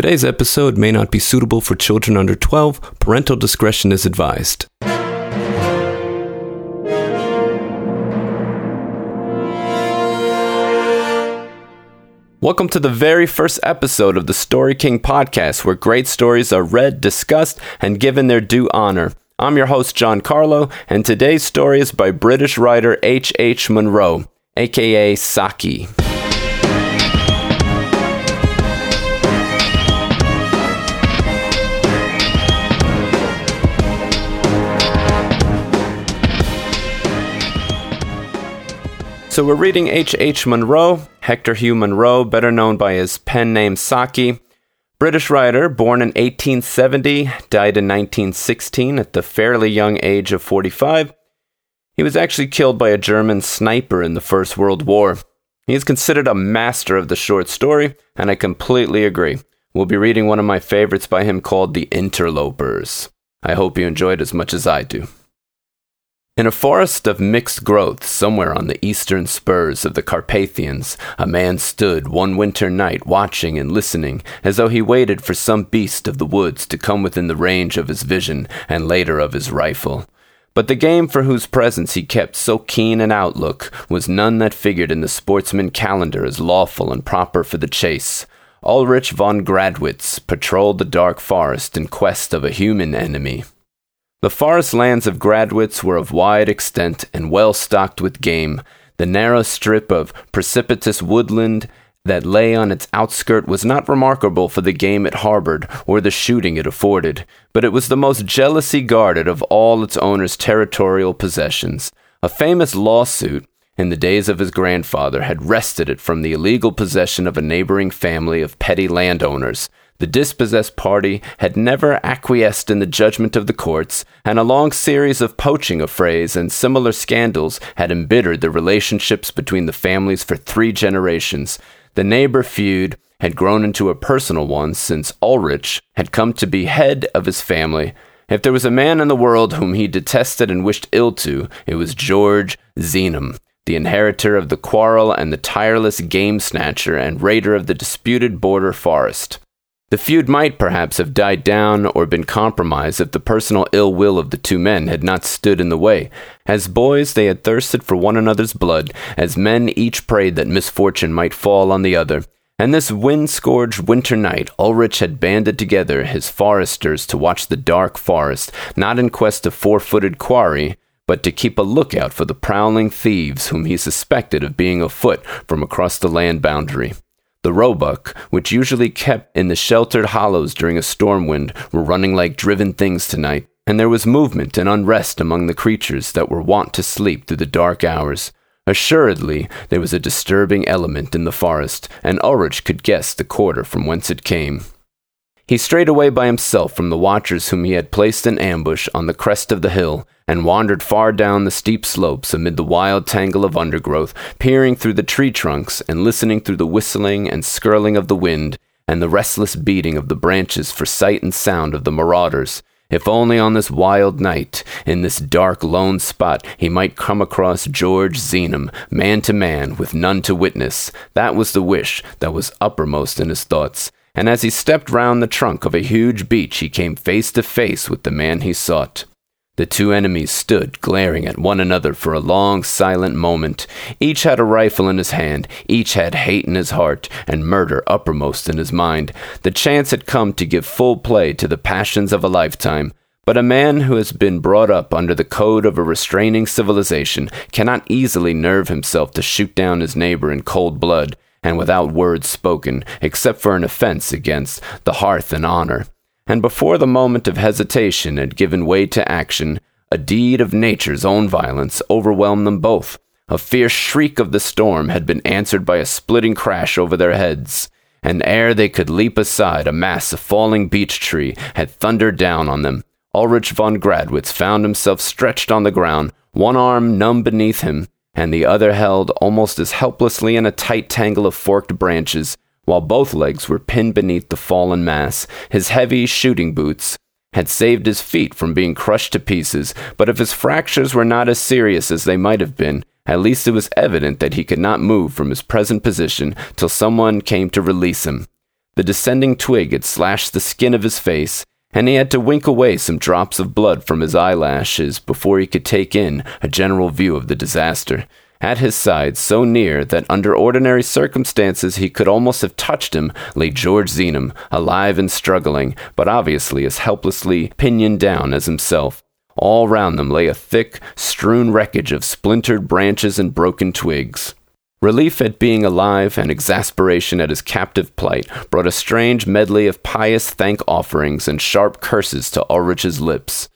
Today's episode may not be suitable for children under 12. Parental discretion is advised. Welcome to the very first episode of the Story King Podcast, where great stories are read, discussed, and given their due honor. I'm your host, John Carlo, and today's story is by British writer H.H. Munro, a.k.a. Saki. So we're reading H.H. Munro, Hector Hugh Munro, better known by his pen name Saki, British writer, born in 1870, died in 1916 at the fairly young age of 45. He was actually killed by a German sniper in the First World War. He is considered a master of the short story, and I completely agree. We'll be reading one of my favorites by him called The Interlopers. I hope you enjoyed as much as I do. In a forest of mixed growth somewhere on the eastern spurs of the Carpathians, a man stood one winter night watching and listening as though he waited for some beast of the woods to come within the range of his vision and later of his rifle. But the game for whose presence he kept so keen an outlook was none that figured in the sportsman calendar as lawful and proper for the chase. Ulrich von Gradwitz patrolled the dark forest in quest of a human enemy. The forest lands of Gradwitz were of wide extent and well stocked with game. The narrow strip of precipitous woodland that lay on its outskirt was not remarkable for the game it harbored or the shooting it afforded, but it was the most jealously guarded of all its owner's territorial possessions. A famous lawsuit in the days of his grandfather had wrested it from the illegal possession of a neighboring family of petty landowners. The dispossessed party had never acquiesced in the judgment of the courts, and a long series of poaching affrays and similar scandals had embittered the relationships between the families for 3 generations. The neighbor feud had grown into a personal one since Ulrich had come to be head of his family. If there was a man in the world whom he detested and wished ill to, it was Georg Znaeym, the inheritor of the quarrel and the tireless game snatcher and raider of the disputed border forest. The feud might perhaps have died down or been compromised if the personal ill will of the 2 men had not stood in the way. As boys, they had thirsted for one another's blood. As men, each prayed that misfortune might fall on the other. And this wind-scourged winter night, Ulrich had banded together his foresters to watch the dark forest, not in quest of 4-footed quarry, but to keep a lookout for the prowling thieves whom he suspected of being afoot from across the land boundary. The roebuck, which usually kept in the sheltered hollows during a storm wind, were running like driven things tonight, and there was movement and unrest among the creatures that were wont to sleep through the dark hours. Assuredly, there was a disturbing element in the forest, and Ulrich could guess the quarter from whence it came. He strayed away by himself from the watchers whom he had placed in ambush on the crest of the hill, and wandered far down the steep slopes amid the wild tangle of undergrowth, peering through the tree trunks and listening through the whistling and skirling of the wind and the restless beating of the branches for sight and sound of the marauders. If only on this wild night, in this dark, lone spot, he might come across Georg Znaeym, man to man, with none to witness. That was the wish that was uppermost in his thoughts, and as he stepped round the trunk of a huge beech, he came face to face with the man he sought. The 2 enemies stood glaring at one another for a long, silent moment. Each had a rifle in his hand, each had hate in his heart, and murder uppermost in his mind. The chance had come to give full play to the passions of a lifetime. But a man who has been brought up under the code of a restraining civilization cannot easily nerve himself to shoot down his neighbor in cold blood, and without words spoken, except for an offense against the hearth and honor. And before the moment of hesitation had given way to action, a deed of nature's own violence overwhelmed them both. A fierce shriek of the storm had been answered by a splitting crash over their heads, and ere they could leap aside, a mass of falling beech tree had thundered down on them. Ulrich von Gradwitz found himself stretched on the ground, one arm numb beneath him, and the other held almost as helplessly in a tight tangle of forked branches, while both legs were pinned beneath the fallen mass. His heavy shooting boots had saved his feet from being crushed to pieces, but if his fractures were not as serious as they might have been, at least it was evident that he could not move from his present position till someone came to release him. The descending twig had slashed the skin of his face, and he had to wink away some drops of blood from his eyelashes before he could take in a general view of the disaster. At his side, so near that under ordinary circumstances he could almost have touched him, lay Georg Znaeym, alive and struggling, but obviously as helplessly pinioned down as himself. All round them lay a thick, strewn wreckage of splintered branches and broken twigs. Relief at being alive and exasperation at his captive plight brought a strange medley of pious thank offerings and sharp curses to Ulrich's lips.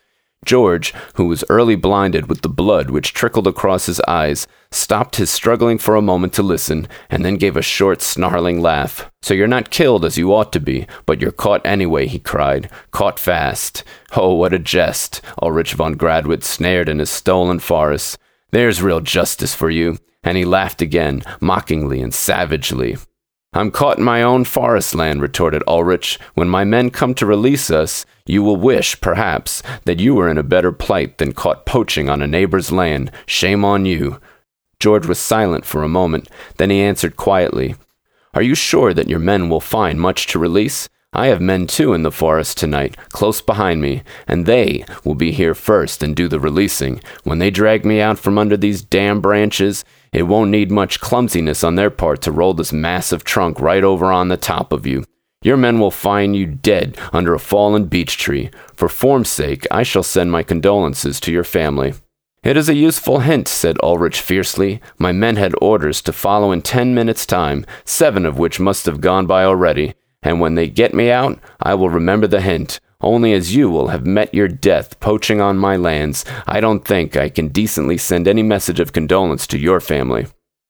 George, who was early blinded with the blood which trickled across his eyes, stopped his struggling for a moment to listen, and then gave a short, snarling laugh. "So you're not killed as you ought to be, but you're caught anyway," he cried. "Caught fast. Oh, what a jest, Ulrich von Gradwitz snared in his stolen forest. There's real justice for you." And he laughed again, mockingly and savagely. "I'm caught in my own forest land," retorted Ulrich. "When my men come to release us, you will wish, perhaps, that you were in a better plight than caught poaching on a neighbor's land. Shame on you." George was silent for a moment. Then he answered quietly, "Are you sure that your men will find much to release? I have men, too, in the forest tonight, close behind me, and they will be here first and do the releasing. When they drag me out from under these damn branches, it won't need much clumsiness on their part to roll this massive trunk right over on the top of you. Your men will find you dead under a fallen beech tree. For form's sake, I shall send my condolences to your family." "It is a useful hint," said Ulrich fiercely. "My men had orders to follow in 10 minutes' time, 7 of which must have gone by already, and when they get me out, I will remember the hint. Only as you will have met your death poaching on my lands, I don't think I can decently send any message of condolence to your family."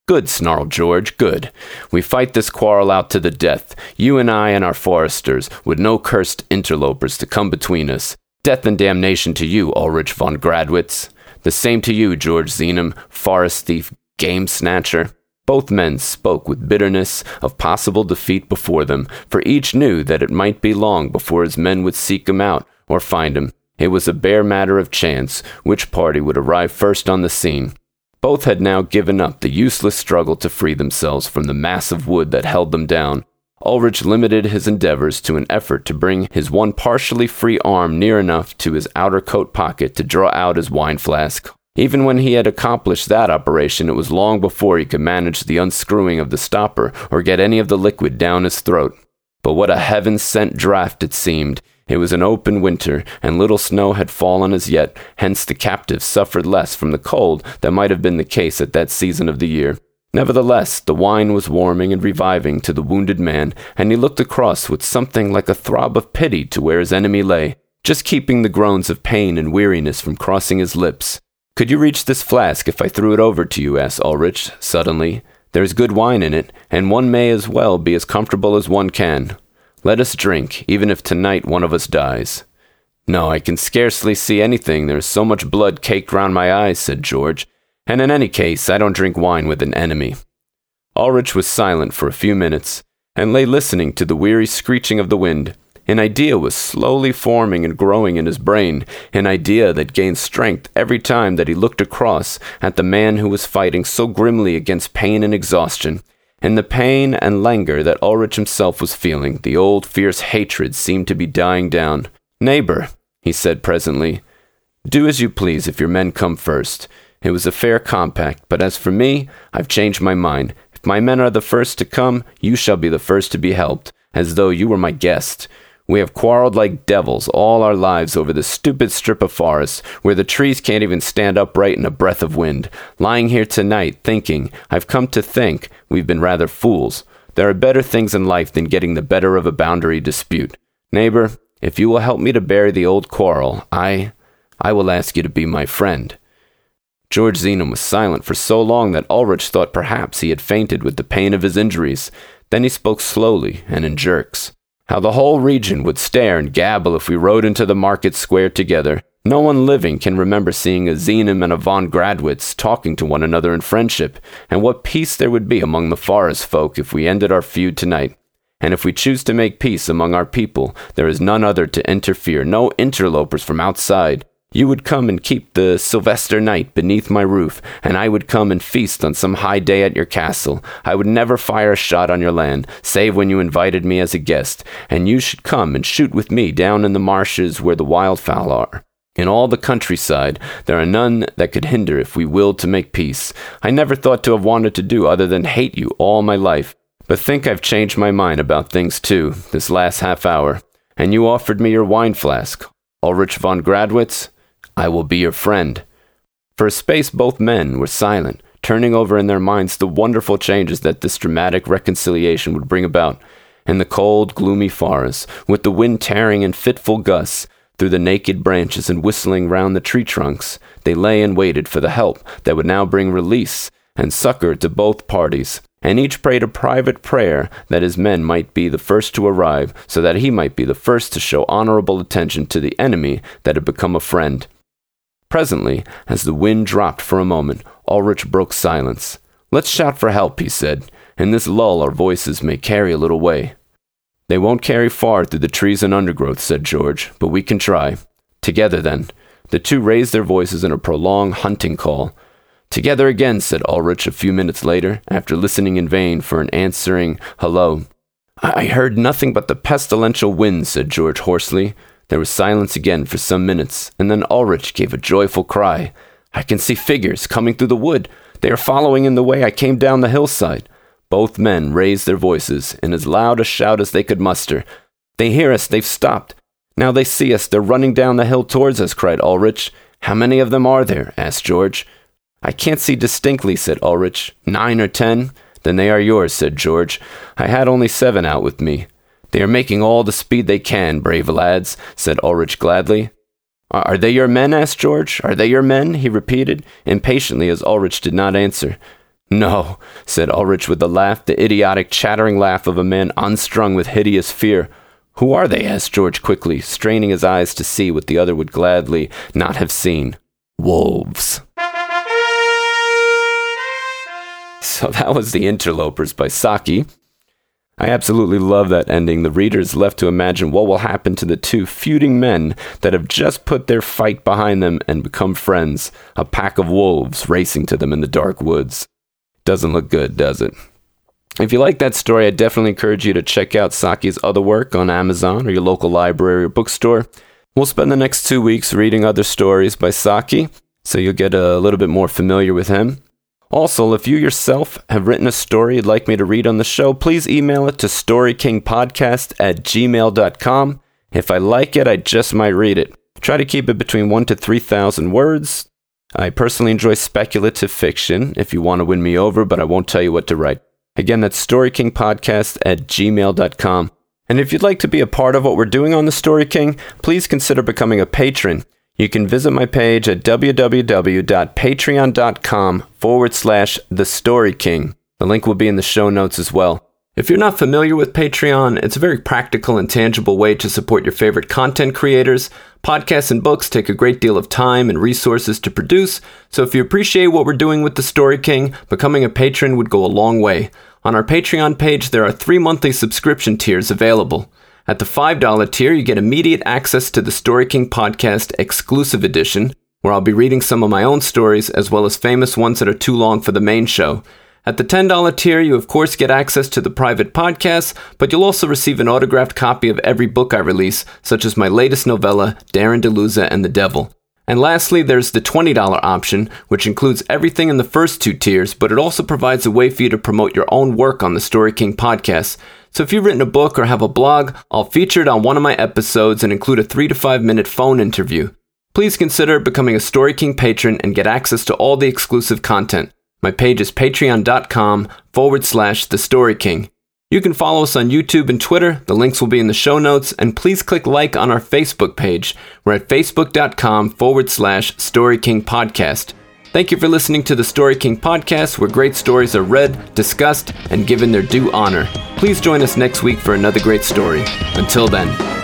"Good," snarled George, "good. We fight this quarrel out to the death, you and I and our foresters, with no cursed interlopers to come between us. Death and damnation to you, Ulrich von Gradwitz." "The same to you, Georg Znaeym, forest thief, game snatcher." Both men spoke with bitterness of possible defeat before them, for each knew that it might be long before his men would seek him out or find him. It was a bare matter of chance which party would arrive first on the scene. Both had now given up the useless struggle to free themselves from the mass of wood that held them down. Ulrich limited his endeavors to an effort to bring his one partially free arm near enough to his outer coat pocket to draw out his wine flask. Even when he had accomplished that operation, it was long before he could manage the unscrewing of the stopper or get any of the liquid down his throat. But what a heaven-sent draught it seemed. It was an open winter, and little snow had fallen as yet, hence the captives suffered less from the cold than might have been the case at that season of the year. Nevertheless, the wine was warming and reviving to the wounded man, and he looked across with something like a throb of pity to where his enemy lay, just keeping the groans of pain and weariness from crossing his lips. "Could you reach this flask if I threw it over to you?" asked Ulrich, suddenly. "There is good wine in it, and one may as well be as comfortable as one can. Let us drink, even if tonight one of us dies." "No, I can scarcely see anything, there is so much blood caked round my eyes," said George, "and in any case I don't drink wine with an enemy." Ulrich was silent for a few minutes, and lay listening to the weary screeching of the wind. An idea was slowly forming and growing in his brain, an idea that gained strength every time that he looked across at the man who was fighting so grimly against pain and exhaustion. In the pain and languor that Ulrich himself was feeling, the old fierce hatred seemed to be dying down. "Neighbor," he said presently, "do as you please if your men come first. It was a fair compact, but as for me, I've changed my mind. If my men are the first to come, you shall be the first to be helped, as though you were my guest. We have quarreled like devils all our lives over this stupid strip of forest, where the trees can't even stand upright in a breath of wind. Lying here tonight, thinking, I've come to think, we've been rather fools. There are better things in life than getting the better of a boundary dispute. Neighbor, if you will help me to bury the old quarrel, I will ask you to be my friend." Georg Znaeym was silent for so long that Ulrich thought perhaps he had fainted with the pain of his injuries. Then he spoke slowly and in jerks. "How the whole region would stare and gabble if we rode into the market square together. No one living can remember seeing a Zenim and a von Gradwitz talking to one another in friendship, and what peace there would be among the forest folk if we ended our feud tonight. And if we choose to make peace among our people, there is none other to interfere, no interlopers from outside. You would come and keep the Sylvester night beneath my roof, and I would come and feast on some high day at your castle. I would never fire a shot on your land, save when you invited me as a guest, and you should come and shoot with me down in the marshes where the wildfowl are. In all the countryside, there are none that could hinder if we willed to make peace. I never thought to have wanted to do other than hate you all my life, but think I've changed my mind about things too, this last half hour. And you offered me your wine flask. Ulrich von Gradwitz, I will be your friend. For a space both men were silent, turning over in their minds the wonderful changes that this dramatic reconciliation would bring about. In the cold, gloomy forest, with the wind tearing in fitful gusts through the naked branches and whistling round the tree trunks, they lay and waited for the help that would now bring release and succor to both parties, and each prayed a private prayer that his men might be the first to arrive, so that he might be the first to show honorable attention to the enemy that had become a friend. Presently, as the wind dropped for a moment, Ulrich broke silence. "Let's shout for help," he said. "In this lull our voices may carry a little way." "They won't carry far through the trees and undergrowth," said George, "but we can try. Together, then." The two raised their voices in a prolonged hunting call. "Together again," said Ulrich a few minutes later, after listening in vain for an answering hello. "I heard nothing but the pestilential wind," said George hoarsely. There was silence again for some minutes, and then Ulrich gave a joyful cry. "I can see figures coming through the wood. They are following in the way I came down the hillside." Both men raised their voices in as loud a shout as they could muster. "They hear us. They've stopped. Now they see us. They're running down the hill towards us," cried Ulrich. "How many of them are there?" asked George. "I can't see distinctly," said Ulrich. "9 or 10. "Then they are yours," said George. "I had only 7 out with me." "They are making all the speed they can, brave lads," said Ulrich gladly. "Are they your men?" asked George. "Are they your men?" he repeated, impatiently, as Ulrich did not answer. "No," said Ulrich with a laugh, the idiotic, chattering laugh of a man unstrung with hideous fear. "Who are they?" asked George quickly, straining his eyes to see what the other would gladly not have seen. Wolves. So that was The Interlopers by Saki. I absolutely love that ending. The reader is left to imagine what will happen to the two feuding men that have just put their fight behind them and become friends, a pack of wolves racing to them in the dark woods. Doesn't look good, does it? If you like that story, I definitely encourage you to check out Saki's other work on Amazon or your local library or bookstore. We'll spend the next 2 weeks reading other stories by Saki, so you'll get a little bit more familiar with him. Also, if you yourself have written a story you'd like me to read on the show, please email it to storykingpodcast@gmail.com. If I like it, I just might read it. Try to keep it between 1,000 to 3,000 words. I personally enjoy speculative fiction if you want to win me over, but I won't tell you what to write. Again, that's storykingpodcast@gmail.com. And if you'd like to be a part of what we're doing on The Story King, please consider becoming a patron. You can visit my page at patreon.com/TheStoryKing. The link will be in the show notes as well. If you're not familiar with Patreon, it's a very practical and tangible way to support your favorite content creators. Podcasts and books take a great deal of time and resources to produce, so if you appreciate what we're doing with The Story King, becoming a patron would go a long way. On our Patreon page, there are 3 monthly subscription tiers available. At the $5 tier, you get immediate access to the Story King Podcast Exclusive Edition, where I'll be reading some of my own stories, as well as famous ones that are too long for the main show. At the $10 tier, you of course get access to the private podcast, but you'll also receive an autographed copy of every book I release, such as my latest novella, Darren Deluza and the Devil. And lastly, there's the $20 option, which includes everything in the first 2 tiers, but it also provides a way for you to promote your own work on the Story King Podcast. So if you've written a book or have a blog, I'll feature it on one of my episodes and include a 3 to 5 minute phone interview. Please consider becoming a Story King patron and get access to all the exclusive content. My page is patreon.com/TheStoryKing. You can follow us on YouTube and Twitter. The links will be in the show notes. And please click like on our Facebook page. We're at facebook.com/StoryKingPodcast. Thank you for listening to The Story King Podcast, where great stories are read, discussed, and given their due honor. Please join us next week for another great story. Until then.